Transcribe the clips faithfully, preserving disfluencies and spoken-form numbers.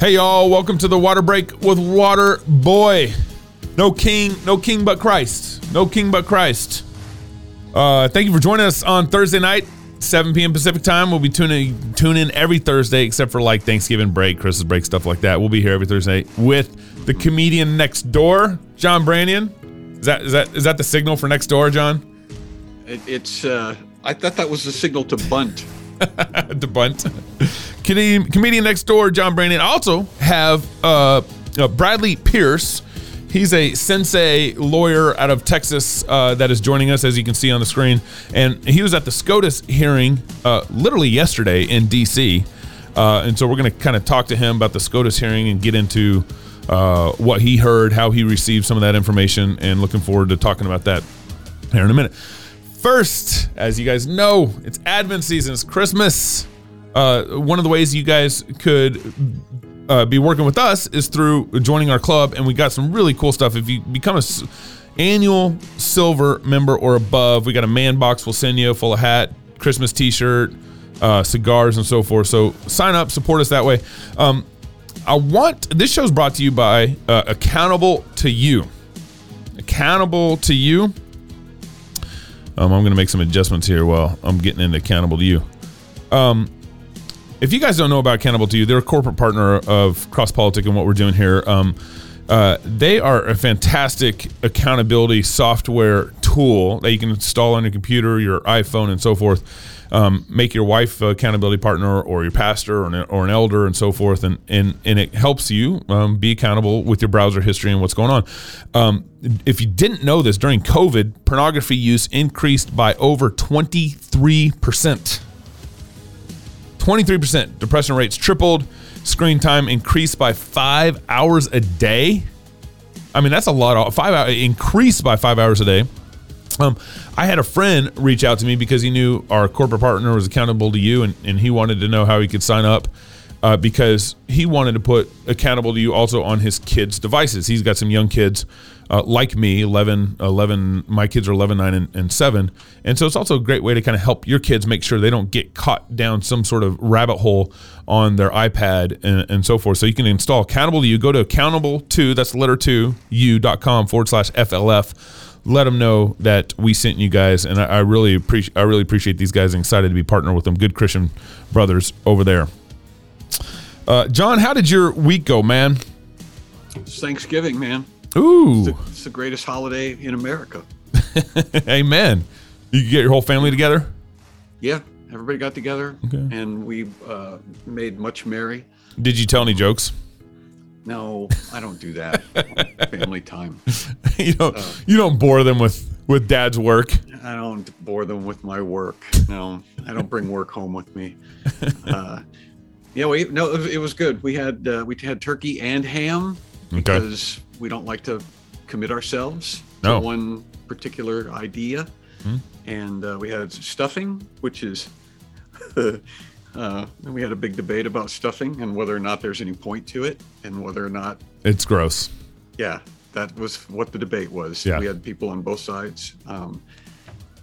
Hey y'all, welcome to the Water Break with Water Boy. No king, no king but Christ. No king but Christ. Uh, thank you for joining us on Thursday night, seven p.m. Pacific time. We'll be tuning tune in every Thursday except for like Thanksgiving break, Christmas break, stuff like that. We'll be here every Thursday with the comedian next door, John Brannon. Is that is that is that the signal for next door, John? It, it's. Uh, I thought that was the signal to bunt. To bunt. Comedian, comedian next door, John Brannon. I also have uh, uh, Bradley Pierce. He's a sensei lawyer out of Texas uh, that is joining us, as you can see on the screen. And he was at the SCOTUS hearing uh, literally yesterday in D C Uh, and so we're going to kind of talk to him about the SCOTUS hearing and get into uh, what he heard, how he received some of that information, and looking forward to talking about that here in a minute. First, as you guys know, it's Advent season. It's Christmas. Uh, one of the ways you guys could Uh, be working with us is through joining our club, and we got some really cool stuff. If you become a s- annual silver member or above, we got a man box we'll send you full of hat, Christmas t-shirt, uh, cigars, and so forth. So sign up, support us that way. Um, I want this show's brought to you by uh, Accountable to You. Accountable to You. Um, I'm going to make some adjustments here while I'm getting into Accountable to You. Um, If you guys don't know about Accountable to You, they're a corporate partner of CrossPolitik and what we're doing here. Um, uh, they are a fantastic accountability software tool that you can install on your computer, your iPhone, and so forth. Um, make your wife an accountability partner, or your pastor, or an, or an elder, and so forth. And and, and it helps you um, be accountable with your browser history and what's going on. Um, if you didn't know this, during COVID, pornography use increased by over twenty-three percent. twenty-three percent. Depression rates tripled. Screen time increased by five hours a day. I mean, that's a lot. Five hour, increased by five hours a day. Um, I had a friend reach out to me because he knew our corporate partner was Accountable to You, and, and he wanted to know how he could sign up uh, because he wanted to put Accountable to You also on his kids' devices. He's got some young kids uh, like me, eleven, eleven. My kids are eleven, nine, and, and seven. And so it's also a great way to kind of help your kids make sure they don't get caught down some sort of rabbit hole on their iPad and, and so forth. So you can install Accountable to You. Go to accountable to, that's the letter two, you.com forward slash FLF. Let them know that we sent you guys, and I, I really appreciate I really appreciate these guys and excited to be partnered with them. Good Christian brothers over there. Uh, John, how did your week go, man? It's Thanksgiving, man. Ooh. It's the, it's the greatest holiday in America. Amen. You get your whole family together? Yeah, everybody got together, okay. And we uh, made much merry. Did you tell any jokes? No, I don't do that. Family time. You don't. Uh, you don't bore them with, with Dad's work. I don't bore them with my work. No, I don't bring work home with me. Uh, yeah, we no, it, it was good. We had uh, we had turkey and ham because okay. We don't like to commit ourselves no. to one particular idea, mm-hmm. and uh, we had stuffing, which is. Uh, and we had a big debate about stuffing and whether or not there's any point to it and whether or not it's gross. Yeah, that was what the debate was. Yeah. We had people on both sides. Um,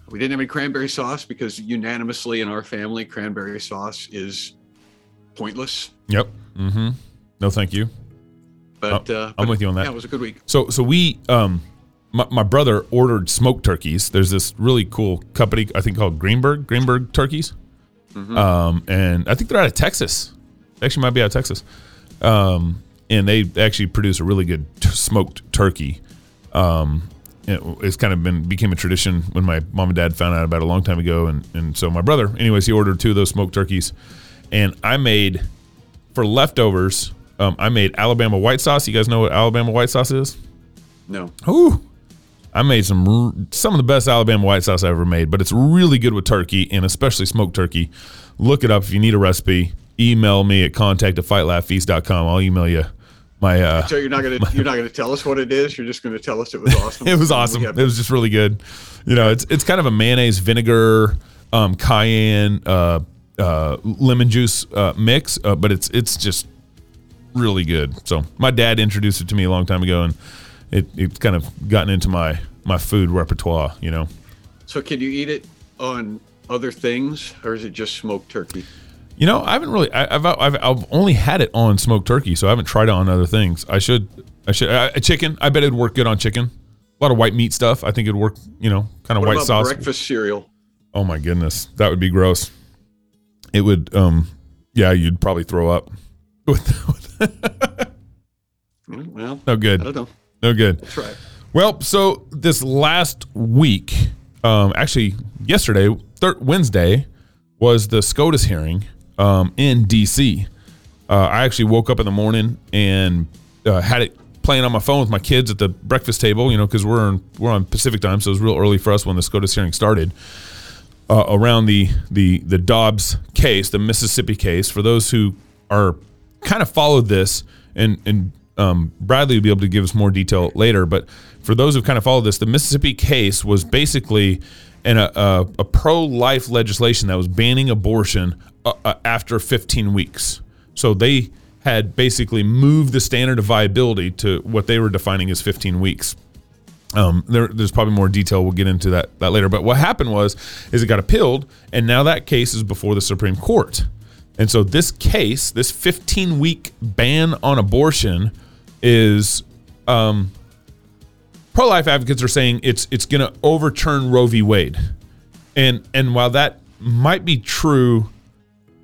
we didn't have any cranberry sauce because unanimously in our family, cranberry sauce is pointless. Yep. Mm-hmm. No, thank you. But uh, I'm but, with you on that. Yeah, it was a good week. So, so we, um, my, my brother ordered smoked turkeys. There's this really cool company, I think called Greenberg, Greenberg Turkeys. Mm-hmm. Um, and I think they're out of Texas. They actually might be out of Texas. Um, and they actually produce a really good t- smoked turkey. Um, it, it's kind of been, became a tradition when my mom and dad found out about it a long time ago. And, and so my brother, anyways, he ordered two of those smoked turkeys, and I made for leftovers. Um, I made Alabama white sauce. You guys know what Alabama white sauce is? No. Ooh. I made some some of the best Alabama white sauce I ever made, but it's really good with turkey and especially smoked turkey. Look it up if you need a recipe. Email me at contact at fight laugh feast dot com. I'll email you my. Uh, so you're not gonna my, you're not gonna tell us what it is. You're just gonna tell us it was awesome. It was awesome. It was just really good. You know, it's it's kind of a mayonnaise, vinegar, um, cayenne, uh, uh, lemon juice uh, mix, uh, but it's it's just really good. So my dad introduced it to me a long time ago, and. It it's kind of gotten into my, my food repertoire, you know. So can you eat it on other things, or is it just smoked turkey? You know, I haven't really. I, I've, I've I've only had it on smoked turkey, so I haven't tried it on other things. I should. I should. I, a chicken. I bet it'd work good on chicken. A lot of white meat stuff. I think it'd work. You know, kind of what white about sauce. Breakfast cereal. Oh my goodness, that would be gross. It would. Um. Yeah, you'd probably throw up. Well, no good. I don't know. No good. That's right. Well, so this last week, um, actually yesterday, thir- Wednesday, was the SCOTUS hearing um, in D C. Uh, I actually woke up in the morning and uh, had it playing on my phone with my kids at the breakfast table, you know, because we're in, we're on Pacific time, so it was real early for us when the SCOTUS hearing started uh, around the the the Dobbs case, the Mississippi case. For those who are kind of followed this, and and um, Bradley will be able to give us more detail later, but for those who kind of followed this, the Mississippi case was basically and a, a, a pro-life legislation that was banning abortion uh, uh, after fifteen weeks. So they had basically moved the standard of viability to what they were defining as fifteen weeks. Um, there, there's probably more detail. We'll get into that, that later. But what happened was is it got appealed, and now that case is before the Supreme Court. And so this case, this fifteen-week ban on abortion is... Um, pro-life advocates are saying it's it's going to overturn Roe v. Wade, and and while that might be true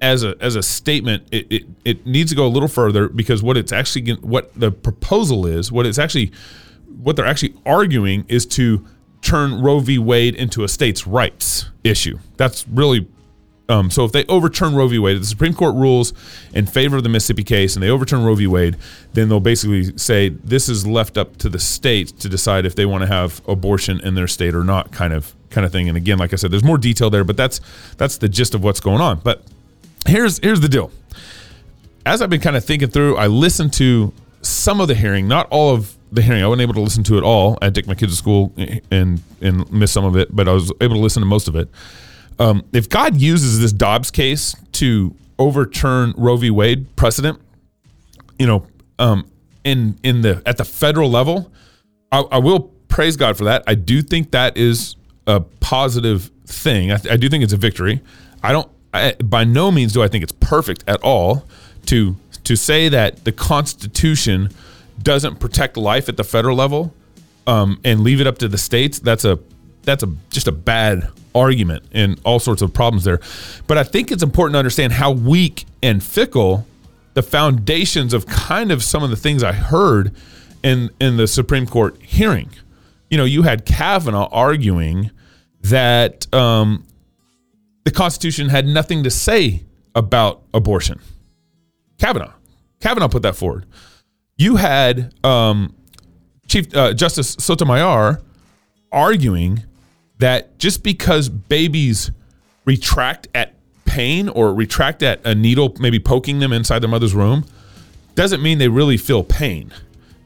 as a as a statement, it it, it needs to go a little further, because what it's actually what the proposal is, what it's actually what they're actually arguing is to turn Roe v. Wade into a states' rights issue. That's really um, so. If they overturn Roe v. Wade, if the Supreme Court rules in favor of the Mississippi case, and they overturn Roe v. Wade, then they'll basically say this is left up to the states to decide if they want to have abortion in their state or not, kind of kind of thing. And again, like I said, there's more detail there, but that's that's the gist of what's going on. But here's here's the deal. As I've been kind of thinking through, I listened to some of the hearing, not all of the hearing. I wasn't able to listen to it all. I took my kids to school and and missed some of it, but I was able to listen to most of it. Um, if God uses this Dobbs case to overturn Roe v. Wade precedent, you know, um, in in the at the federal level, I, I will praise God for that. I do think that is a positive thing. I, I do think it's a victory. I don't. I, by no means do I think it's perfect at all to to say that the Constitution doesn't protect life at the federal level um, and leave it up to the states. That's a that's a just a bad argument and all sorts of problems there. But I think it's important to understand how weak and fickle the foundations of kind of some of the things I heard in, in the Supreme Court hearing. You know, you had Kavanaugh arguing that um, the Constitution had nothing to say about abortion. Kavanaugh. Kavanaugh put that forward. You had um, Chief uh, Justice Sotomayor arguing that just because babies retract at pain or retract at a needle, maybe poking them inside their mother's womb, doesn't mean they really feel pain,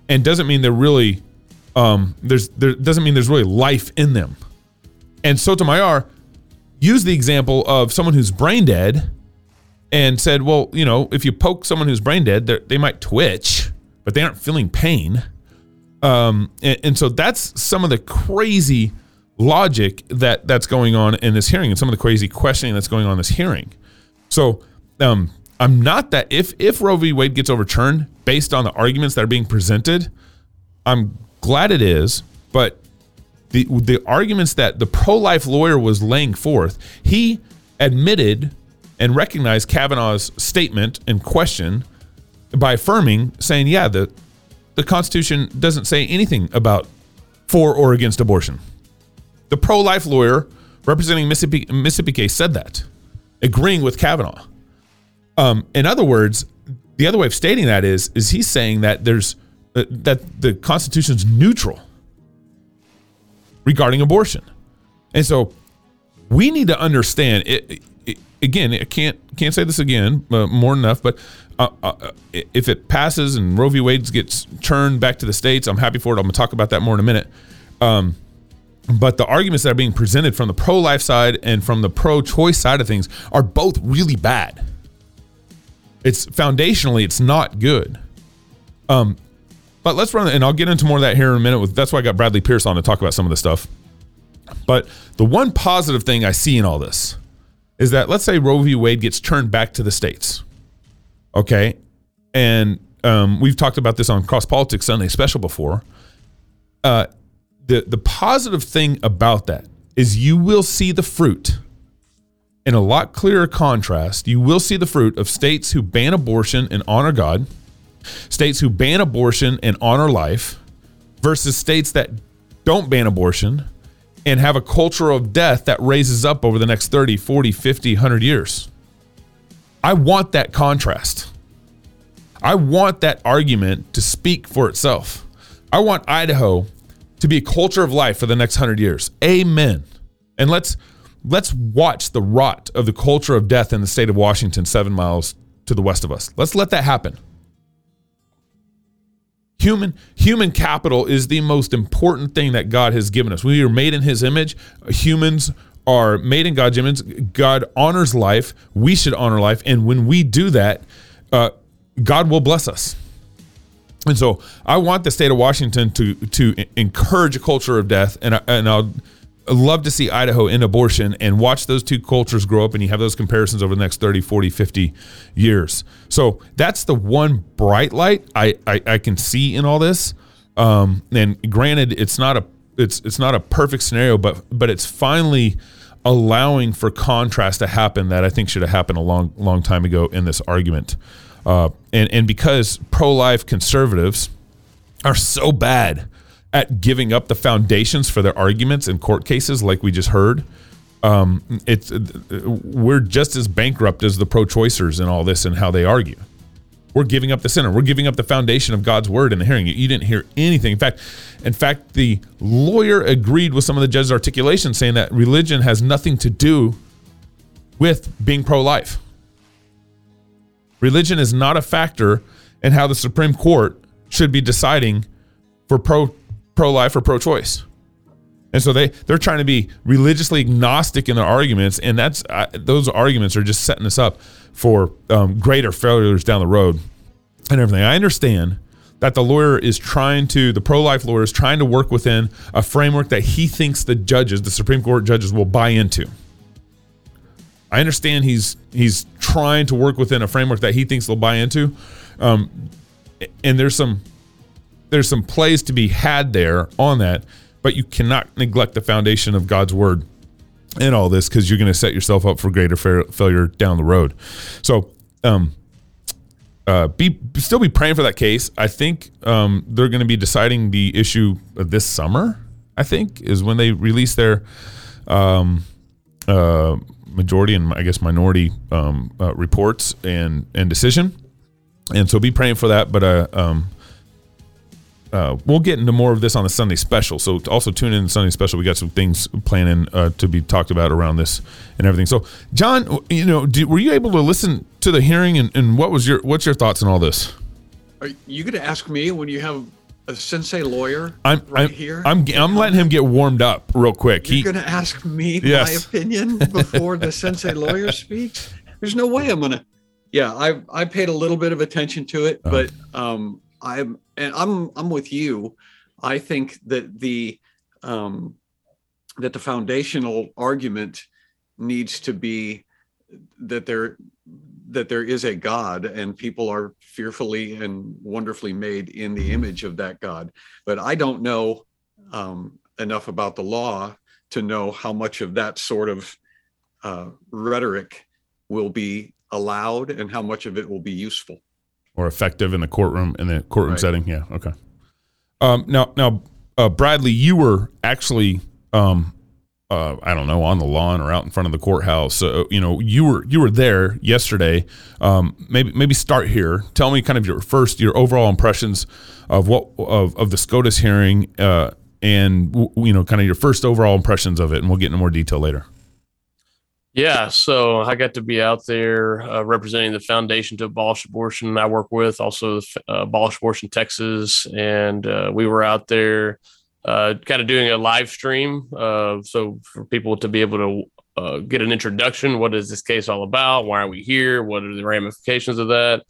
and doesn't mean they're really um, there's there doesn't mean there's really life in them. And Sotomayor used the example of someone who's brain dead, and said, well, you know, if you poke someone who's brain dead, they might twitch, but they aren't feeling pain. Um, and, and so that's some of the crazy logic that that's going on in this hearing, and some of the crazy questioning that's going on in this hearing. So um, I'm not that if if Roe v. Wade gets overturned based on the arguments that are being presented, I'm glad it is. But the the arguments that the pro-life lawyer was laying forth, he admitted and recognized Kavanaugh's statement and question by affirming, saying, yeah, the the Constitution doesn't say anything about for or against abortion. The pro-life lawyer representing Mississippi, Mississippi case said that, agreeing with Kavanaugh. Um, in other words, the other way of stating that is, is he's saying that there's uh, that the Constitution's neutral regarding abortion, and so we need to understand it. it again, I can't can't say this again uh, more than enough, but uh, uh, if it passes and Roe v. Wade gets turned back to the states, I'm happy for it. I'm going to talk about that more in a minute. Um, But the arguments that are being presented from the pro-life side and from the pro-choice side of things are both really bad. It's foundationally, it's not good. Um, but let's run, and I'll get into more of that here in a minute. With, that's why I got Bradley Pierce on to talk about some of this stuff. But the one positive thing I see in all this is that, let's say Roe v. Wade gets turned back to the states. Okay. And um, we've talked about this on CrossPolitik Sunday Special before. Uh, the, the positive thing about that is you will see the fruit in a lot clearer contrast. You will see the fruit of states who ban abortion and honor God, states who ban abortion and honor life, versus states that don't ban abortion and have a culture of death that raises up over the next thirty, forty, fifty, one hundred years. I want that contrast. I want that argument to speak for itself. I want Idaho to be a culture of life for the next one hundred years. Amen. And let's let's watch the rot of the culture of death in the state of Washington, seven miles to the west of us. Let's let that happen. Human human capital is the most important thing that God has given us. We are made in his image. Humans are made in God's image. God honors life. We should honor life. And when we do that, uh, God will bless us. And so I want the state of Washington to to encourage a culture of death. And, I, and I'll love to see Idaho in abortion and watch those two cultures grow up, and you have those comparisons over the next thirty, forty, fifty years. So that's the one bright light I, I, I can see in all this. Um, and granted, it's not a it's it's not a perfect scenario, but but it's finally allowing for contrast to happen that I think should have happened a long, long time ago in this argument. Uh, and, and because pro-life conservatives are so bad at giving up the foundations for their arguments in court cases, like we just heard, um, it's we're just as bankrupt as the pro-choicers in all this and how they argue. We're giving up the center. We're giving up the foundation of God's word in the hearing. You, you didn't hear anything. In fact, in fact, the lawyer agreed with some of the judge's articulation, saying that religion has nothing to do with being pro-life. Religion is not a factor in how the Supreme Court should be deciding for pro pro-life or pro-choice. And so they, they're trying to be religiously agnostic in their arguments, and that's uh, those arguments are just setting us up for um, greater failures down the road and everything. I understand that the lawyer is trying to, the pro-life lawyer is trying to work within a framework that he thinks the judges, the Supreme Court judges, will buy into. I understand he's he's trying to work within a framework that he thinks they'll buy into, um, and there's some there's some plays to be had there on that, but you cannot neglect the foundation of God's word in all this, because you're going to set yourself up for greater fa- failure down the road. So um, uh, be still be praying for that case. I think um, they're going to be deciding the issue this summer. I think is when they release their. Um, uh, majority and I guess minority um, uh, reports and, and decision. And so be praying for that. But uh, um, uh, we'll get into more of this on the Sunday Special. So also tune in to Sunday Special. We got some things planning uh, to be talked about around this and everything. So John, you know, do, were you able to listen to the hearing and, and what was your, what's your thoughts on all this? Are you going to ask me when you have a sensei lawyer I'm, right I'm, here. I'm I'm letting him get warmed up real quick. You're he, gonna ask me yes. my opinion before the sensei lawyer speaks? There's no way I'm gonna. Yeah, I I paid a little bit of attention to it, oh. but um, I'm and I'm I'm with you. I think that the um, that the foundational argument needs to be that there that there is a God and people are fearfully and wonderfully made in the image of that God. But I don't know um, enough about the law to know how much of that sort of uh, rhetoric will be allowed and how much of it will be useful or effective in the courtroom, in the courtroom right. setting. Yeah. Okay. Um, now, now, uh, Bradley, you were actually, um, Uh, I don't know, on the lawn or out in front of the courthouse. So, you know, you were you were there yesterday. Um, maybe maybe start here. Tell me kind of your first, your overall impressions of what of, of the SCOTUS hearing, uh, and you know, kind of your first overall impressions of it, and we'll get into more detail later. Yeah, so I got to be out there uh, representing the Foundation to Abolish Abortion. I work with also uh, Abolish Abortion Texas, and uh, we were out there. Uh, kind of doing a live stream, uh, so for people to be able to uh, get an introduction. What is this case all about? Why are we here? What are the ramifications of that?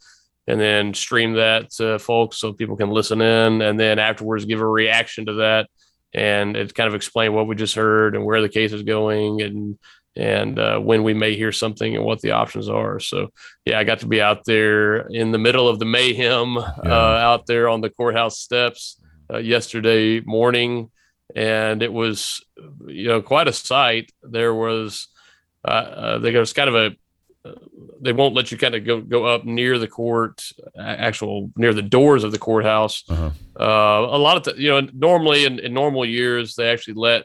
And then stream that to folks so people can listen in, and then afterwards give a reaction to that, and it kind of explain what we just heard and where the case is going, and and uh, when we may hear something and what the options are. So, yeah, I got to be out there in the middle of the mayhem, yeah. uh, out there on the courthouse steps uh, yesterday morning. And it was, you know, quite a sight. There was, uh, uh, there was kind of a, they won't let you kind of go, go up near the court, actual near the doors of the courthouse. Uh-huh. Uh, a lot of, the, you know, normally in, in normal years, they actually let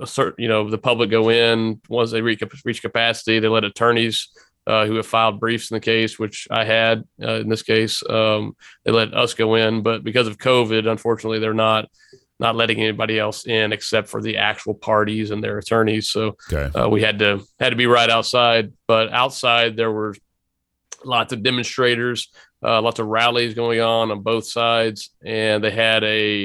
a certain, you know, the public go in once they reach, reach capacity. They let attorneys uh, who have filed briefs in the case, which I had uh, in this case, um, they let us go in, but because of COVID, unfortunately, they're not, not letting anybody else in except for the actual parties and their attorneys. So okay. uh, we had to, had to be right outside, but outside there were lots of demonstrators, uh, lots of rallies going on on both sides. And they had a,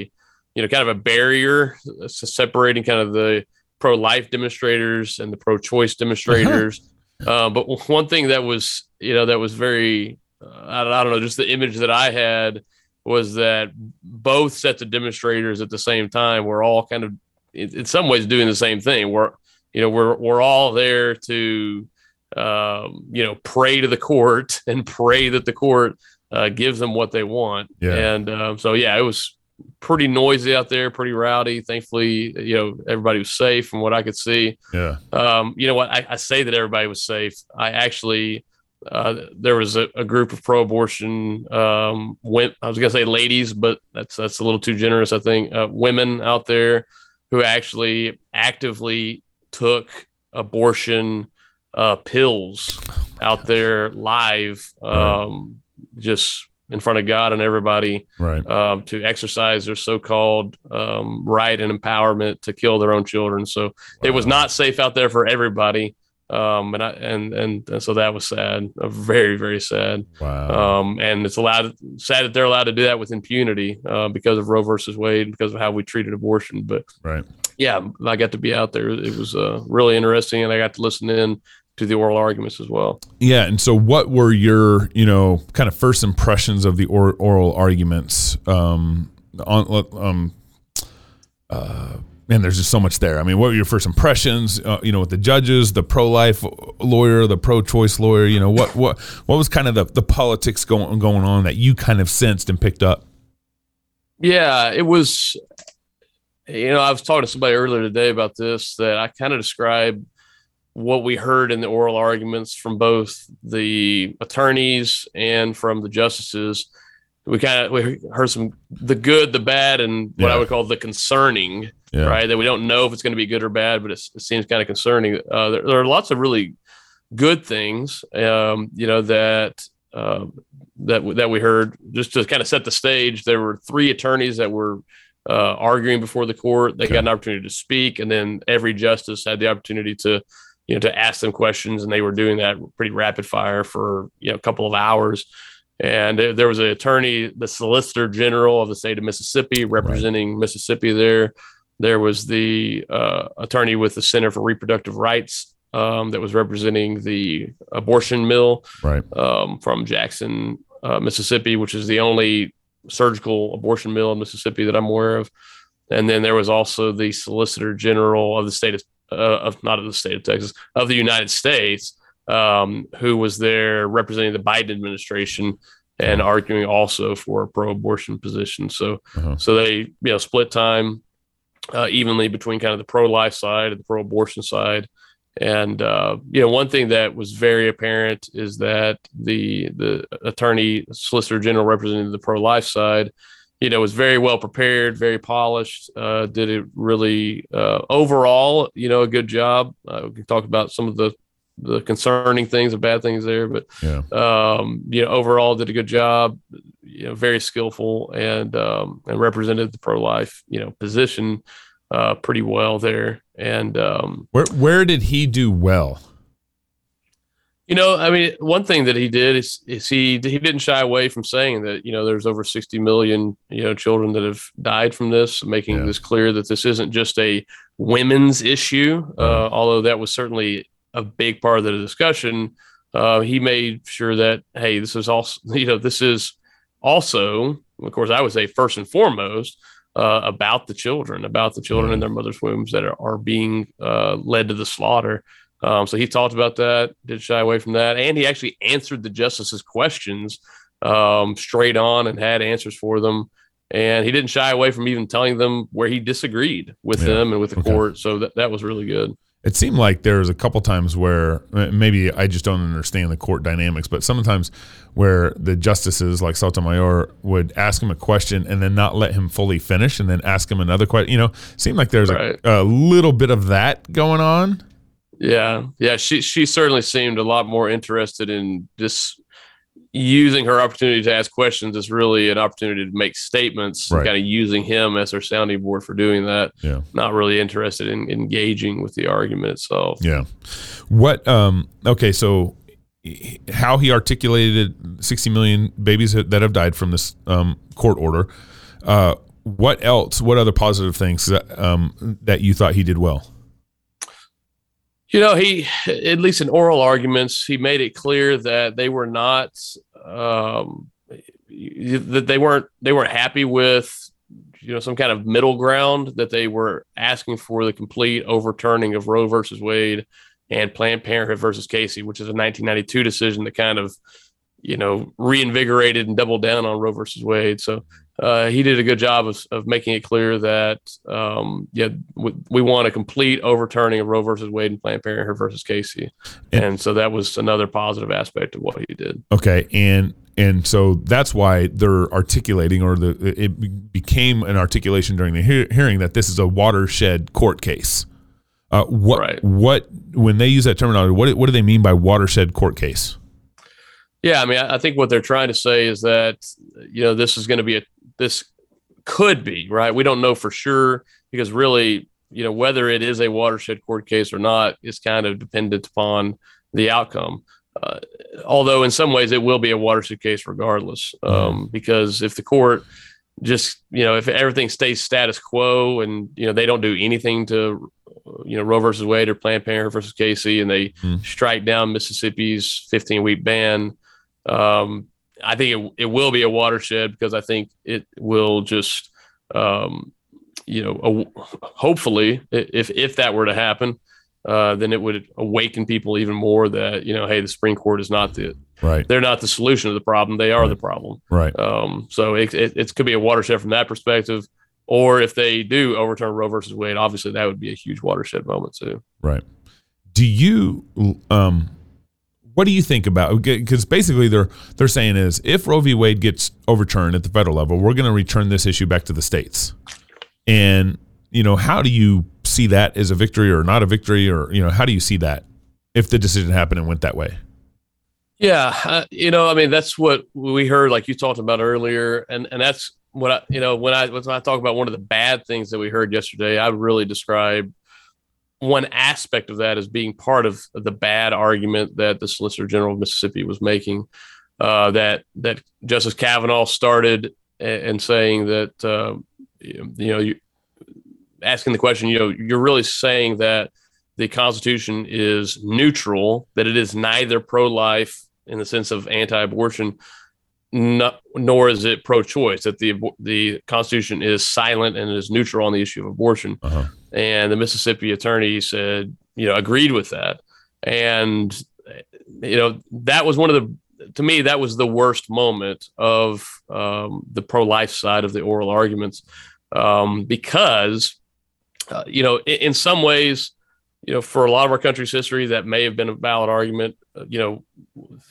you know, kind of a barrier separating kind of the pro-life demonstrators and the pro-choice demonstrators. Uh-huh. Uh, but one thing that was, you know, that was very, uh, I, don't, I don't know, just the image that I had was that both sets of demonstrators at the same time were all kind of, in, in some ways, doing the same thing. We're, you know, we're we're all there to, um, you know, pray to the court and pray that the court uh, gives them what they want. Yeah. And um, so, yeah, it was pretty noisy out there, pretty rowdy. Thankfully, you know, everybody was safe from what I could see. Yeah. Um, you know what? I, I say that everybody was safe. I actually. Uh, there was a, a group of pro-abortion um, went. I was gonna say ladies, but that's that's a little too generous, I think. Uh, women out there who actually actively took abortion uh, pills out there live, um, right. just in front of God and everybody, right. um, to exercise their so-called um, right and empowerment to kill their own children. So wow. It was not safe out there for everybody. Um, and I, and, and, and so that was sad, uh, very, very sad. Wow. Um, and it's allowed, sad that they're allowed to do that with impunity, uh, because of Roe versus Wade, because of how we treated abortion. But right. yeah, I got to be out there. It was uh, really interesting. And I got to listen in to the oral arguments as well. Yeah. And so what were your, you know, kind of first impressions of the or, oral arguments, um, on, um, uh, man, there's just so much there. I mean, what were your first impressions, uh, you know, with the judges, the pro-life lawyer, the pro-choice lawyer, you know, what what, what was kind of the, the politics going, going on that you kind of sensed and picked up? Yeah, it was, you know, I was talking to somebody earlier today about this, that I kind of described what we heard in the oral arguments from both the attorneys and from the justices. We kind of we heard some the good, the bad, and what yeah. I would call the concerning, yeah. right? That we don't know if it's going to be good or bad, but it's, it seems kind of concerning. Uh, there, there are lots of really good things, um, you know, that uh, that that we heard. Just to kind of set the stage, there were three attorneys that were uh, arguing before the court. They okay. got an opportunity to speak, and then every justice had the opportunity to, you know, to ask them questions, and they were doing that pretty rapid fire for you know a couple of hours. And there was an attorney, the Solicitor General of the state of Mississippi, representing right. Mississippi there. There was the uh, attorney with the Center for Reproductive Rights um, that was representing the abortion mill right. um, from Jackson, uh, Mississippi, which is the only surgical abortion mill in Mississippi that I'm aware of. And then there was also the Solicitor General of the state of, uh, of not of the state of Texas, of the United States, um, who was there representing the Biden administration and uh-huh. arguing also for a pro-abortion position. So, uh-huh. so they, you know, split time, uh, evenly between kind of the pro-life side and the pro-abortion side. And, uh, you know, one thing that was very apparent is that the, the attorney Solicitor General representing the pro-life side, you know, was very well prepared, very polished, uh, did it really, uh, overall, you know, a good job. Uh, we can talk about some of the, the concerning things and bad things there, but, yeah. um, you know, overall did a good job, you know, very skillful and, um, and represented the pro-life, you know, position, uh, pretty well there. And, um, where, where did he do well? You know, I mean, one thing that he did is, is he, he didn't shy away from saying that, you know, there's over sixty million, you know, children that have died from this, making yeah. this clear that this isn't just a women's issue. Uh, although that was certainly a big part of the discussion. Uh, he made sure that, hey, this is also, you know, this is also, of course, I would say first and foremost, uh, about the children, about the children in their mother's wombs that are, are being uh, led to the slaughter. Um, so he talked about that, did shy away from that. And he actually answered the justices' questions um, straight on and had answers for them. And he didn't shy away from even telling them where he disagreed with yeah. them and with the okay. court. So that, that was really good. It seemed like there was a couple times where maybe I just don't understand the court dynamics, but sometimes where the justices like Sotomayor would ask him a question and then not let him fully finish and then ask him another question, you know, seemed like there's right. a, a little bit of that going on. Yeah. Yeah. She, she certainly seemed a lot more interested in just using her opportunity to ask questions as really an opportunity to make statements, right. kind of using him as her sounding board for doing that. Yeah. Not really interested in engaging with the argument itself. Yeah. What, um, okay. So how he articulated sixty million babies that have died from this, um, court order, uh, what else, what other positive things that, um, that you thought he did well? You know, he, at least in oral arguments, he made it clear that they were not, um, that they weren't, they weren't happy with, you know, some kind of middle ground, that they were asking for the complete overturning of Roe versus Wade and Planned Parenthood versus Casey, which is a nineteen ninety-two decision that kind of, you know, reinvigorated and doubled down on Roe versus Wade. So uh, he did a good job of, of making it clear that, um, yeah, we, we want a complete overturning of Roe versus Wade and Planned Parenthood versus Casey. And, and so that was another positive aspect of what he did. Okay. And, and so that's why they're articulating, or the, it became an articulation during the hear, hearing that this is a watershed court case. Uh, what, right. what, when they use that terminology, what, what do they mean by watershed court case? Yeah, I mean, I think what they're trying to say is that, you know, this is going to be a, this could be, right? We don't know for sure, because really, you know, whether it is a watershed court case or not is kind of dependent upon the outcome. Uh, although in some ways it will be a watershed case regardless, um, because if the court just, you know, if everything stays status quo and, you know, they don't do anything to, you know, Roe versus Wade or Planned Parenthood versus Casey, and they hmm. strike down Mississippi's fifteen week ban, Um, I think it, it will be a watershed, because I think it will just, um, you know, uh, hopefully if, if that were to happen, uh, then it would awaken people even more that, you know, hey, the Supreme Court is not the, right. they're not the solution to the problem. They are right. the problem. Right. Um, so it, it, it could be a watershed from that perspective, or if they do overturn Roe versus Wade, obviously that would be a huge watershed moment too. Right. Do you, um, what do you think about? Because basically they're they're saying is if Roe v. Wade gets overturned at the federal level, we're going to return this issue back to the states. And, you know, how do you see that as a victory or not a victory? Or, you know, how do you see that if the decision happened and went that way? Yeah, uh, you know, I mean, that's what we heard, like you talked about earlier. And, and that's what I, you know, when I, when I talk about one of the bad things that we heard yesterday, I really describe one aspect of that as being part of the bad argument that the Solicitor General of Mississippi was making, uh, that that Justice Kavanaugh started and saying that, uh, you know, you, asking the question, you know, you're really saying that the Constitution is neutral, that it is neither pro-life in the sense of anti-abortion, not, nor is it pro-choice, that the the Constitution is silent and is neutral on the issue of abortion. Uh-huh. And the Mississippi attorney said, you know, agreed with that. And, you know, that was one of the, to me, that was the worst moment of um, the pro-life side of the oral arguments, um, because, uh, you know, in, in some ways, you know, for a lot of our country's history, that may have been a valid argument, uh, you know,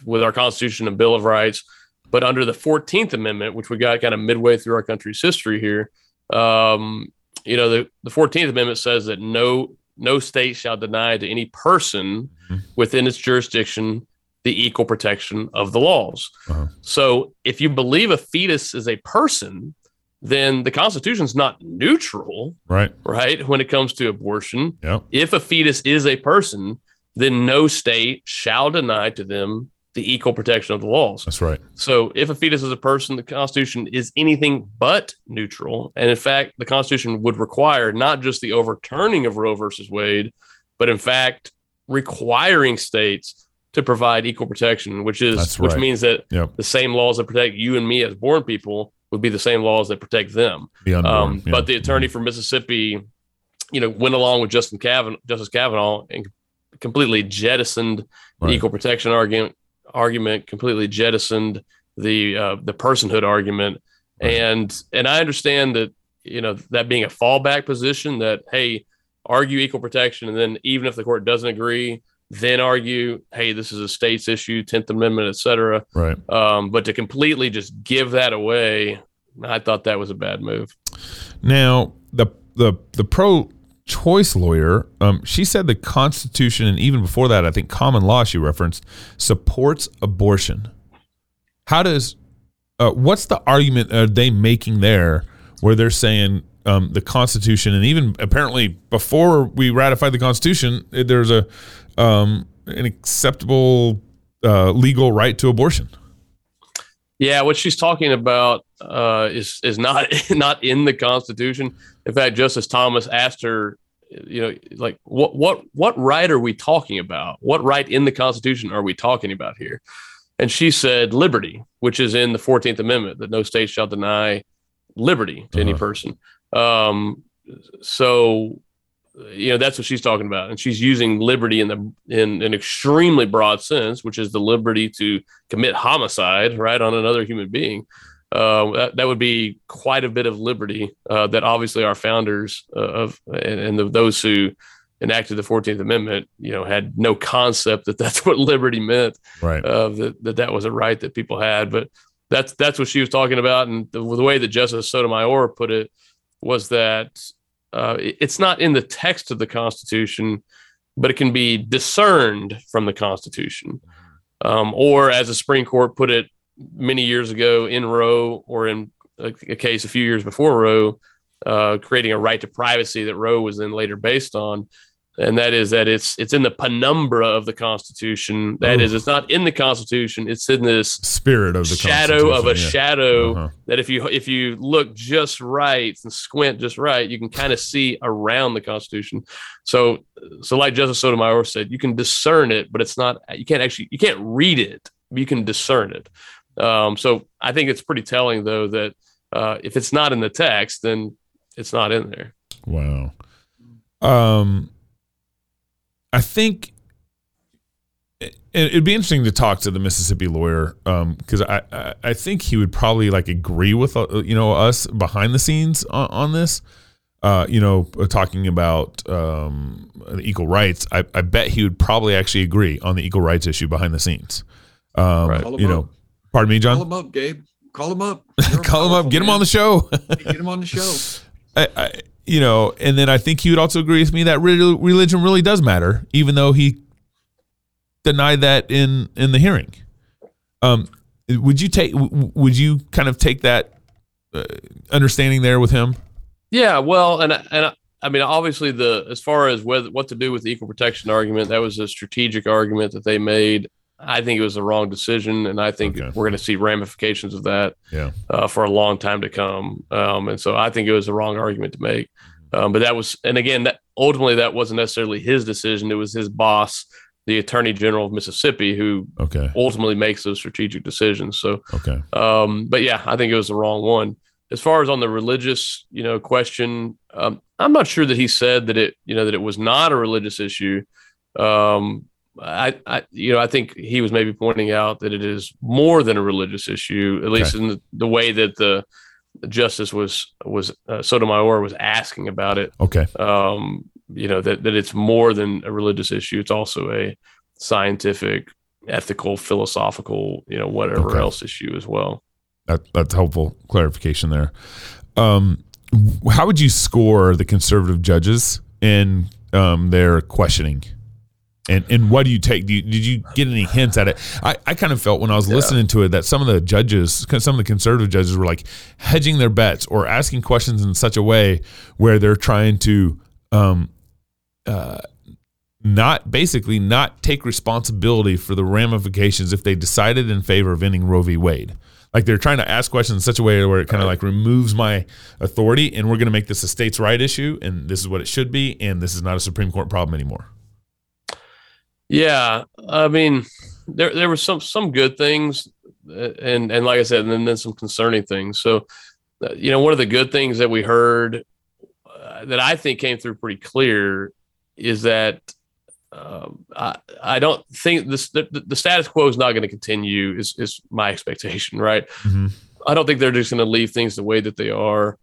with our Constitution and Bill of Rights. But under the fourteenth amendment, which we got kind of midway through our country's history here, um, you know, the, the fourteenth amendment says that no no state shall deny to any person mm-hmm. within its jurisdiction the equal protection of the laws. Uh-huh. So if you believe a fetus is a person, then the Constitution's not neutral, right? Right, when it comes to abortion. Yep. If a fetus is a person, then no state shall deny to them the equal protection of the laws. That's right. So if a fetus is a person, the Constitution is anything but neutral. And in fact, the Constitution would require not just the overturning of Roe versus Wade, but in fact, requiring states to provide equal protection, which is, That's right. which means that yep. the same laws that protect you and me as born people would be the same laws that protect them. The unborn, um, yeah. But the attorney from Mississippi, you know, went along with Justin Kavanaugh, Justice Kavanaugh and completely jettisoned right. the equal protection argument, argument completely jettisoned the uh, the personhood argument, right. and and I understand that, you know, that being a fallback position, that hey, argue equal protection, and then even if the court doesn't agree, then argue, hey, this is a state's issue, tenth Amendment, et cetera. Right. Um, but to completely just give that away, I thought that was a bad move. Now, the the the pro-choice lawyer, um, she said the Constitution, and even before that, I think common law she referenced, supports abortion. How does uh, what's the argument are they making there where they're saying um, the Constitution, and even apparently before we ratified the Constitution, there's a um, an acceptable uh, legal right to abortion? Yeah, what she's talking about uh, is is not not in the Constitution. In fact, Justice Thomas asked her, you know, like, what what what right are we talking about? What right in the Constitution are we talking about here? And she said liberty, which is in the fourteenth Amendment, that no state shall deny liberty to uh-huh. any person. Um, so, you know, that's what she's talking about. And she's using liberty in the in an extremely broad sense, which is the liberty to commit homicide, right, on another human being. Uh, that, that would be quite a bit of liberty uh, that obviously our founders uh, of and, and the, those who enacted the fourteenth Amendment, you know, had no concept that that's what liberty meant, right. uh, that, that that was a right that people had. But that's that's what she was talking about. And the, the way that Justice Sotomayor put it was that uh, it, it's not in the text of the Constitution, but it can be discerned from the Constitution. Um, or as the Supreme Court put it many years ago in Roe, or in a, a case a few years before Roe, uh, creating a right to privacy that Roe was then later based on. And that is that it's it's in the penumbra of the Constitution. That Ooh. Is, it's not in the Constitution. It's in this spirit of the shadow of a yeah. shadow uh-huh. that if you if you look just right and squint just right, you can kind of see around the Constitution. So so like Justice Sotomayor said, you can discern it, but it's not you can't actually you can't read it. You can discern it. Um, so I think it's pretty telling, though, that uh, if it's not in the text, then it's not in there. Wow. Um. I think it, it'd be interesting to talk to the Mississippi lawyer, because um, I, I, I think he would probably like agree with uh, you know us behind the scenes on, on this. Uh, you know, talking about um, equal rights, I, I bet he would probably actually agree on the equal rights issue behind the scenes. Um, right. You know, up. Pardon me, John. Call him up, Gabe. Call him up. Call him up. Get man. him on the show. Get him on the show. I. I You know, and then I think he would also agree with me that religion really does matter, even though he denied that in, in the hearing. Um, would you take? Would you kind of take that uh, understanding there with him? Yeah, well, and and I, I mean, obviously, the as far as whether what to do with the equal protection argument, that was a strategic argument that they made. I think it was the wrong decision, and I think okay. we're going to see ramifications of that yeah. uh, for a long time to come. Um, and so I think it was the wrong argument to make. Um, but that was, and again, that, ultimately that wasn't necessarily his decision. It was his boss, the Attorney General of Mississippi, who okay. ultimately makes those strategic decisions. So, okay. um, but yeah, I think it was the wrong one. As far as on the religious, you know, question, um, I'm not sure that he said that it, you know, that it was not a religious issue. Um, I, I, you know, I think he was maybe pointing out that it is more than a religious issue, at least okay. in the, the way that the, the justice was was uh, Sotomayor was asking about it. Okay, um, you know that that it's more than a religious issue; it's also a scientific, ethical, philosophical, you know, whatever okay. else issue as well. That that's helpful clarification there. Um, how would you score the conservative judges in um, their questioning? And and what do you take? Do you, did you get any hints at it? I, I kind of felt when I was yeah. listening to it that some of the judges, some of the conservative judges were like hedging their bets or asking questions in such a way where they're trying to um, uh, not basically not take responsibility for the ramifications if they decided in favor of ending Roe v. Wade. Like they're trying to ask questions in such a way where it kind of like removes my authority, and we're going to make this a states' right issue, and this is what it should be, and this is not a Supreme Court problem anymore. Yeah, I mean, there there were some some good things, and and like I said, and then, then some concerning things. So, uh, you know, one of the good things that we heard uh, that I think came through pretty clear is that um, I, I don't think this, the, the status quo is not going to continue is, is my expectation, right? Mm-hmm. I don't think they're just going to leave things the way that they are.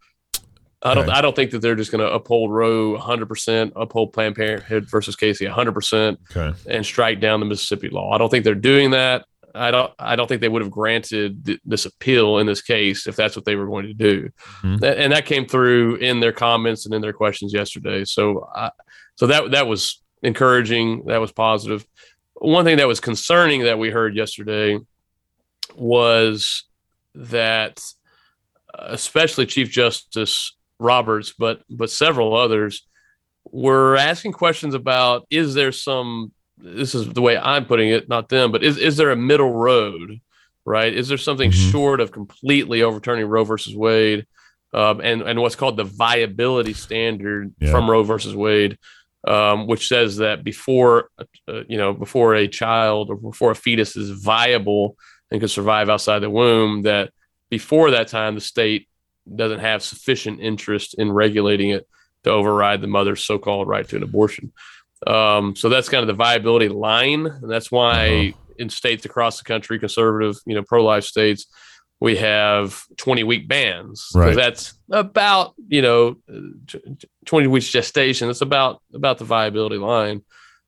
I don't, right. I don't think that they're just going to uphold Roe one hundred percent, uphold Planned Parenthood versus Casey one hundred percent, okay, and strike down the Mississippi law. I don't think they're doing that. I don't, I don't think they would have granted th- this appeal in this case if that's what they were going to do. Mm-hmm. Th- and that came through in their comments and in their questions yesterday. So, I, so that, that was encouraging. That was positive. One thing that was concerning that we heard yesterday was that especially Chief Justice Roberts, but but several others were asking questions about, is there some, this is the way I'm putting it, not them, but is, is there a middle road, right? Is there something mm-hmm. short of completely overturning Roe versus Wade um, and, and what's called the viability standard yeah. from Roe versus Wade, um, which says that before, uh, you know, before a child or before a fetus is viable and could survive outside the womb, that before that time, the state doesn't have sufficient interest in regulating it to override the mother's so-called right to an abortion. Um, so that's kind of the viability line. And that's why uh-huh. in states across the country, conservative, you know, pro-life states, we have twenty-week bans. Right. That's about, you know, twenty weeks gestation. That's about, about the viability line.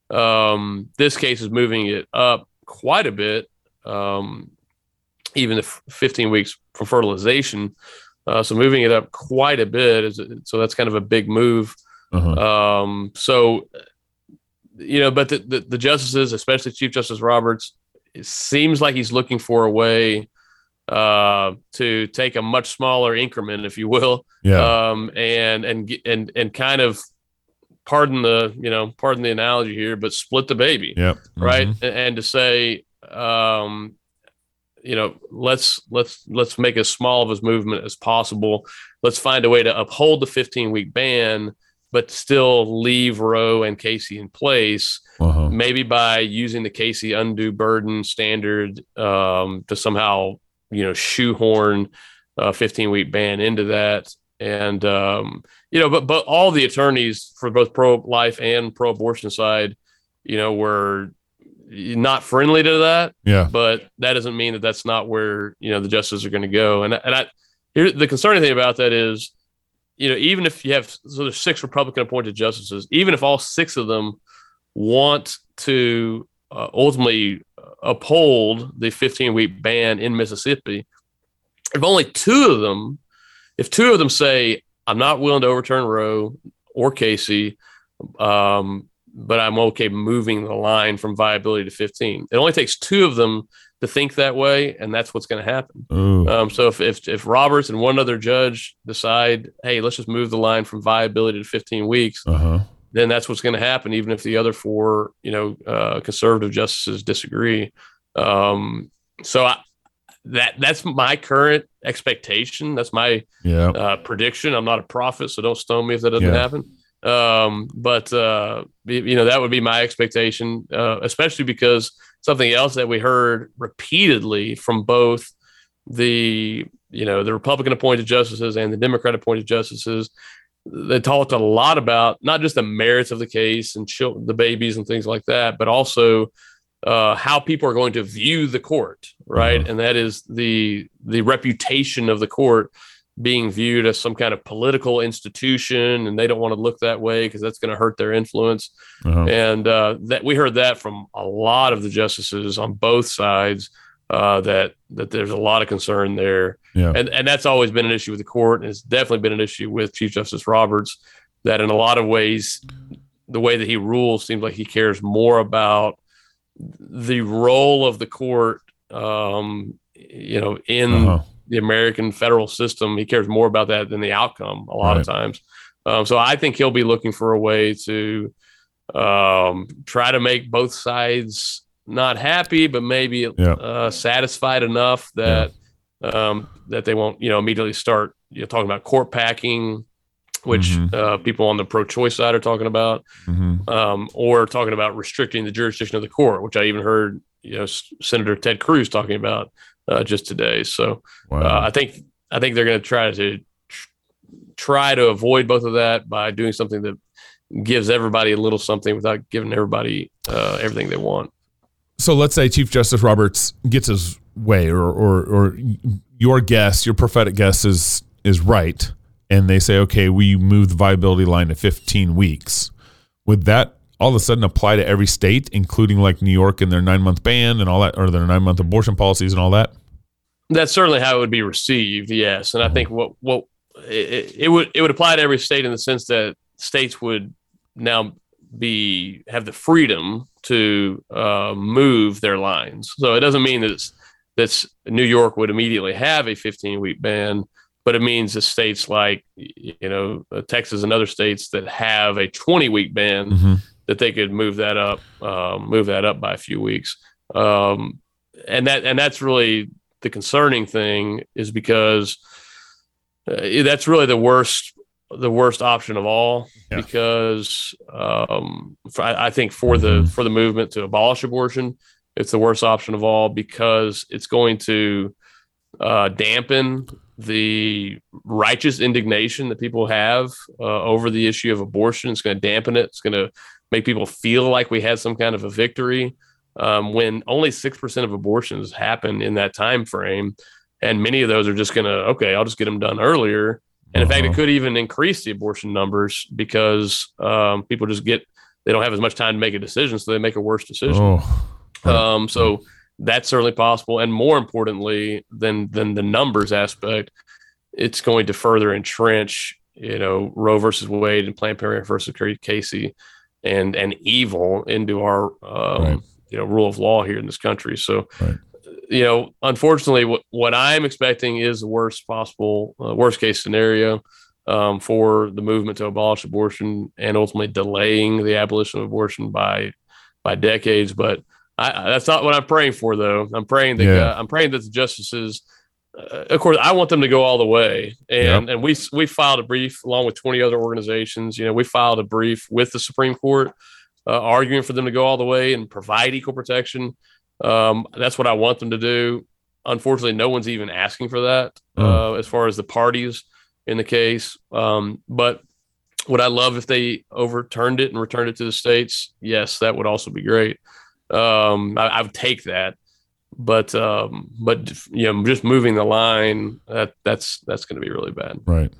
Um, this case is moving it up quite a bit, um, even the fifteen weeks for fertilization. Uh, so moving it up quite a bit. Is, so that's kind of a big move. Uh-huh. Um, so, you know, but the, the, the justices, especially Chief Justice Roberts, it seems like he's looking for a way uh, to take a much smaller increment, if you will, yeah. um, and, and, and, and kind of pardon the, you know, pardon the analogy here, but split the baby. Yep. Right. Mm-hmm. And to say, um, you know, let's let's let's make as small of a movement as possible. Let's find a way to uphold the fifteen-week ban, but still leave Roe and Casey in place. Uh-huh. Maybe by using the Casey undue burden standard um, to somehow, you know, shoehorn a fifteen-week ban into that. And um, you know, but but all the attorneys for both pro-life and pro-abortion side, you know, were not friendly to that, yeah. But that doesn't mean that that's not where, you know, the justices are going to go. And and I, here, the concerning thing about that is, you know, even if you have so there's six Republican appointed justices, even if all six of them want to uh, ultimately uphold the fifteen-week ban in Mississippi, if only two of them, if two of them say, "I'm not willing to overturn Roe or Casey," um, but I'm okay moving the line from viability to fifteen. It only takes two of them to think that way, and that's what's going to happen. Um, so if, if if Roberts and one other judge decide, hey, let's just move the line from viability to fifteen weeks, uh-huh. then that's what's going to happen, even if the other four, you know, uh, conservative justices disagree. Um, so I, that that's my current expectation. That's my yeah. uh, prediction. I'm not a prophet, so don't stone me if that doesn't yeah. happen. Um, but, uh, you know, that would be my expectation, uh, especially because something else that we heard repeatedly from both the, you know, the Republican appointed justices and the Democrat appointed justices, they talked a lot about not just the merits of the case and children, the babies and things like that, but also, uh, how people are going to view the court. Right. Mm-hmm. And that is the, the reputation of the court being viewed as some kind of political institution, and they don't want to look that way because that's going to hurt their influence. Uh-huh. And uh, that we heard that from a lot of the justices on both sides, uh, that that there's a lot of concern there. Yeah. And and that's always been an issue with the court, and it's definitely been an issue with Chief Justice Roberts, that in a lot of ways, the way that he rules seems like he cares more about the role of the court, um, you know, in uh-huh. the American federal system. He cares more about that than the outcome a lot right. of times. Um, so I think he'll be looking for a way to um, try to make both sides not happy, but maybe yeah. uh, satisfied enough that yeah. um, that they won't, you know, immediately start you know, talking about court packing, which mm-hmm. uh, people on the pro-choice side are talking about, mm-hmm. um, or talking about restricting the jurisdiction of the court, which I even heard, you know, S- Senator Ted Cruz talking about Uh, just today. So wow. uh, I think I think they're going to try to tr- try to avoid both of that by doing something that gives everybody a little something without giving everybody uh, everything they want. So let's say Chief Justice Roberts gets his way, or or, or your guess, your prophetic guess is is right, and they say, okay, we move the viability line to fifteen weeks. Would that all of a sudden apply to every state, including like New York and their nine-month ban and all that, or their nine-month abortion policies and all that? That's certainly how it would be received, yes. And I think what what it, it would it would apply to every state in the sense that states would now be have the freedom to uh, move their lines. So it doesn't mean that it's, that's New York would immediately have a fifteen-week ban, but it means that states like you know Texas and other states that have a twenty-week ban mm-hmm. that they could move that up, uh, move that up by a few weeks, um, and that and that's really. The concerning thing is because uh, that's really the worst, the worst option of all, yeah. because um, for, I, I think for the, for the movement to abolish abortion, it's the worst option of all because it's going to uh, dampen the righteous indignation that people have uh, over the issue of abortion. It's going to dampen it. It's going to make people feel like we had some kind of a victory. Um, when only six percent of abortions happen in that time frame, and many of those are just going to, okay, I'll just get them done earlier. And uh-huh. in fact, it could even increase the abortion numbers because um, people just get, they don't have as much time to make a decision, so they make a worse decision. Oh. Um, so that's certainly possible. And more importantly than than the numbers aspect, it's going to further entrench, you know, Roe versus Wade and Planned Parenthood versus Casey and, and evil into our... Um, right. you know, rule of law here in this country. So, right. you know, unfortunately what, what I'm expecting is the worst possible, uh, worst case scenario um, for the movement to abolish abortion and ultimately delaying the abolition of abortion by, by decades. But I, that's not what I'm praying for though. I'm praying that, yeah. uh, I'm praying that the justices, uh, of course I want them to go all the way. And, yep. and we, we filed a brief along with twenty other organizations, you know, we filed a brief with the Supreme Court Uh, arguing for them to go all the way and provide equal protection. Um, that's what I want them to do. Unfortunately, no one's even asking for that uh, as far as the parties in the case. Um, but would I love if they overturned it and returned it to the states? Yes, that would also be great. Um, I, I would take that. But um, but you know, just moving the line that that's that's going to be really bad. Right.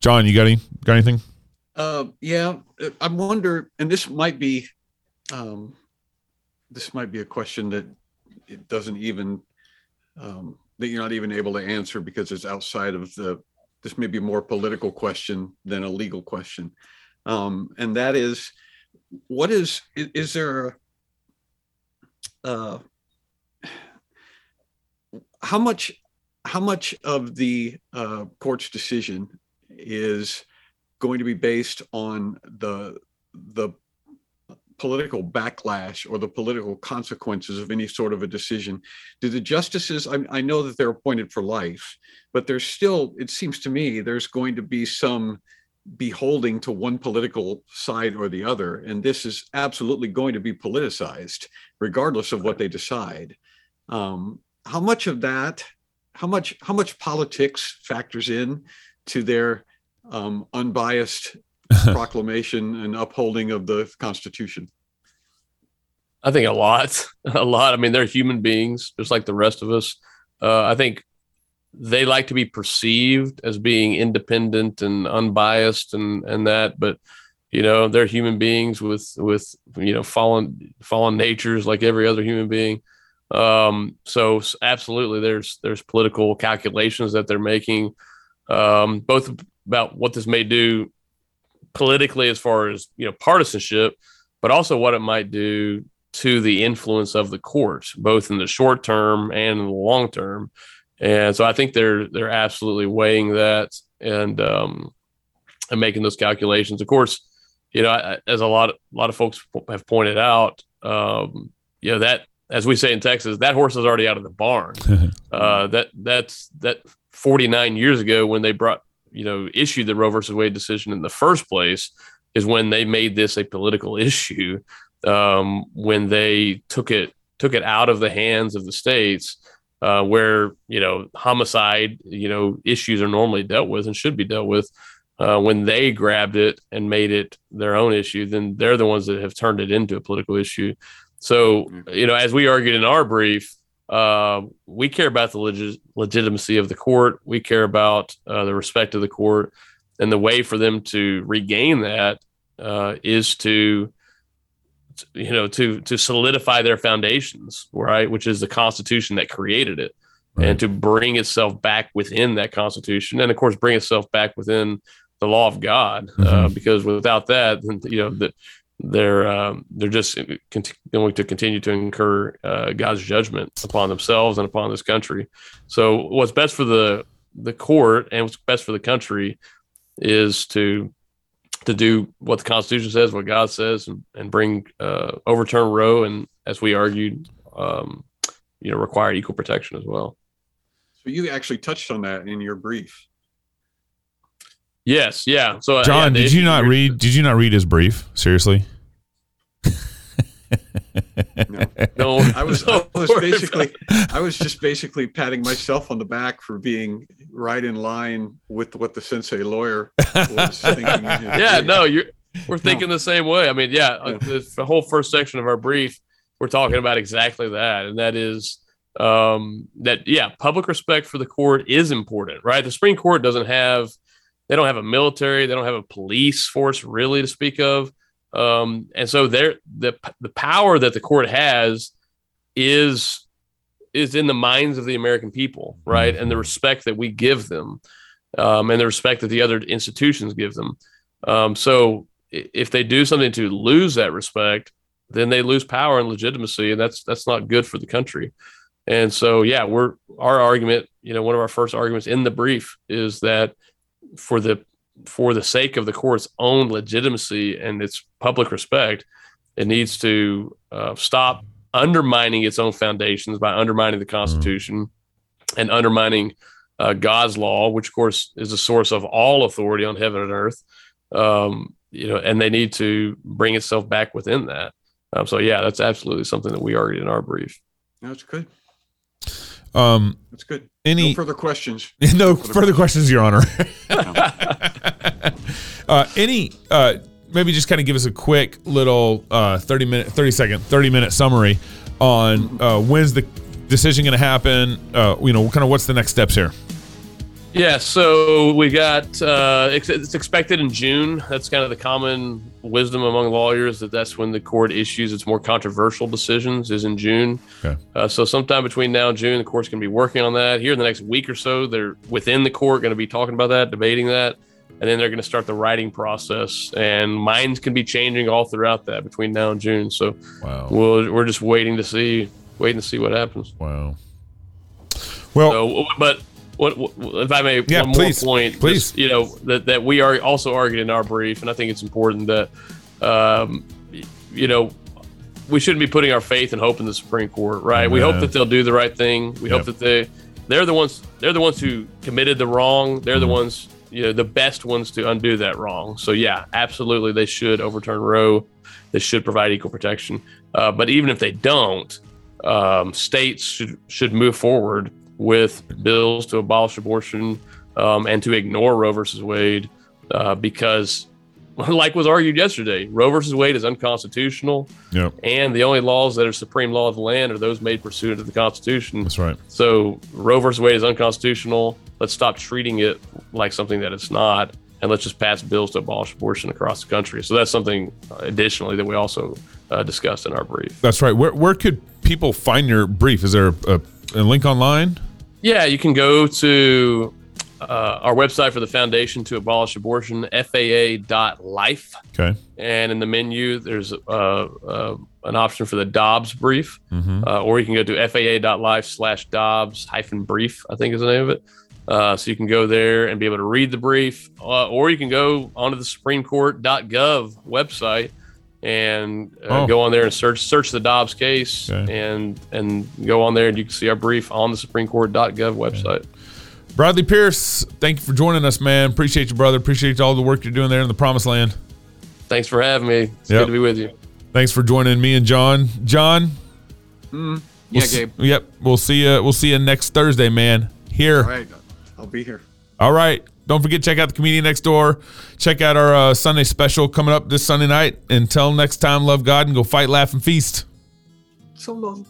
John, you got any got anything? Uh, yeah, I wonder, and this might be, um, this might be a question that it doesn't even, um, that you're not even able to answer because it's outside of the, this may be more political question than a legal question. Um, and that is, what is, is, is there, a, uh, how much, how much of the uh, court's decision is going to be based on the the political backlash or the political consequences of any sort of a decision? Do the justices, I, I know that they're appointed for life, but there's still, it seems to me, there's going to be some beholding to one political side or the other. And this is absolutely going to be politicized, regardless of what they decide. Um, how much of that, how much, how much politics factors in to their Um, unbiased proclamation and upholding of the Constitution? I think a lot, a lot. I mean, they're human beings, just like the rest of us. Uh, I think they like to be perceived as being independent and unbiased and, and that, but you know, they're human beings with, with, you know, fallen, fallen natures like every other human being. Um, so absolutely there's, there's political calculations that they're making, um, both about what this may do politically as far as, you know, partisanship, but also what it might do to the influence of the courts, both in the short term and in the long term. And so I think they're, they're absolutely weighing that and, um, and making those calculations. Of course, you know, I, as a lot, of, a lot of folks have pointed out, um, you know, that, as we say in Texas, that horse is already out of the barn. uh, that, that's that forty-nine years ago when they brought, you know, issued the Roe versus Wade decision in the first place is when they made this a political issue, um, when they took it, took it out of the hands of the states uh, where, you know, homicide, you know, issues are normally dealt with and should be dealt with. uh, when they grabbed it and made it their own issue, then they're the ones that have turned it into a political issue. So, you know, as we argued in our brief, uh, we care about the leg- legitimacy of the court. We care about uh, the respect of the court. And the way for them to regain that uh, is to, you know, to to solidify their foundations, right, which is the Constitution that created it, right, and to bring itself back within that Constitution, and of course bring itself back within the law of God, mm-hmm. uh, because without that, you know, the, they're um, they're just cont- going to continue to incur uh, God's judgment upon themselves and upon this country. So what's best for the the court and what's best for the country is to to do what the Constitution says, what God says, and, and bring uh, overturn Roe, and as we argued, um, you know, require equal protection as well. So you actually touched on that in your brief. Yes, yeah. So John, yeah, did you not read? Did you not read his brief? Seriously. No, no, I was, I was basically, I was just basically patting myself on the back for being right in line with what the sensei lawyer was thinking. Yeah, no, you're, we're thinking no. the same way. I mean, yeah, yeah. The, the whole first section of our brief, we're talking about exactly that. And that is um, that, yeah, public respect for the court is important, right? The Supreme Court doesn't have, they don't have a military, they don't have a police force really to speak of. Um, and so there, the the power that the court has is is in the minds of the American people, right? And the respect that we give them, um, and the respect that the other institutions give them. Um, so if they do something to lose that respect, then they lose power and legitimacy, and that's that's not good for the country. And so, yeah, we're our argument. You know, one of our first arguments in the brief is that for the for the sake of the court's own legitimacy and its public respect, it needs to uh, stop undermining its own foundations by undermining the Constitution mm-hmm. and undermining uh, God's law, which of course is the source of all authority on heaven and earth. Um, you know, and they need to bring itself back within that. Um, so yeah, that's absolutely something that we argued in our brief. That's good. Um, that's good. Any no further questions? No further, further questions, Your Honor. uh, any, uh, maybe just kind of give us a quick little uh, thirty minute, thirty second, thirty minute summary on uh, when's the decision going to happen? Uh, you know, kind of what's the next steps here? Yeah, so we got uh, it's expected in June. That's kind of the common wisdom among lawyers that that's when the court issues its more controversial decisions, is in June. Okay. Uh, so sometime between now and June, the court's going to be working on that. Here in the next week or so, they're within the court going to be talking about that, debating that, and then they're going to start the writing process. And minds can be changing all throughout that between now and June. So wow. we'll, we're just waiting to see, waiting to see what happens. Wow. Well, so, but. What, what, if I may, yeah, one please, more point, please. Just, you know, that, that we are also argued in our brief, and I think it's important that, um, you know, we shouldn't be putting our faith and hope in the Supreme Court, right? Yeah. We hope that they'll do the right thing. We yep. hope that they, they're the ones, they're the ones who committed the wrong. They're mm-hmm. the ones, you know, the best ones to undo that wrong. So yeah, absolutely. They should overturn Roe. They should provide equal protection. Uh, but even if they don't, um, states should, should move forward with bills to abolish abortion um, and to ignore Roe versus Wade, uh, because, like was argued yesterday, Roe versus Wade is unconstitutional, yep. and the only laws that are supreme law of the land are those made pursuant to the Constitution. That's right. So Roe versus Wade is unconstitutional. Let's stop treating it like something that it's not, and let's just pass bills to abolish abortion across the country. So that's something uh, additionally that we also uh, discussed in our brief. That's right. Where where could people find your brief? Is there a, a link online? Yeah, you can go to uh, our website for the Foundation to Abolish Abortion, F A A dot life. Okay. And in the menu, there's uh, uh, an option for the Dobbs brief, mm-hmm. uh, or you can go to F A A dot life slash Dobbs hyphen brief, I think is the name of it. Uh, so you can go there and be able to read the brief, uh, or you can go onto the Supreme Court dot gov website and uh, oh. go on there and search search the Dobbs case, okay. and and go on there and you can see our brief on the Supreme Court dot gov website. Okay. Bradley Pierce, thank you for joining us, man. Appreciate you, brother. Appreciate all the work you're doing there in the promised land. Thanks for having me. It's yep. good to be with you. Thanks for joining me and John. John? Mm. Yeah, we'll, Gabe. Yep. We'll see you, we'll see you next Thursday, man. Here. All right. I'll be here. All right. Don't forget, check out the comedian next door. Check out our uh, Sunday special coming up this Sunday night. Until next time, love God and go fight, laugh, and feast. So long.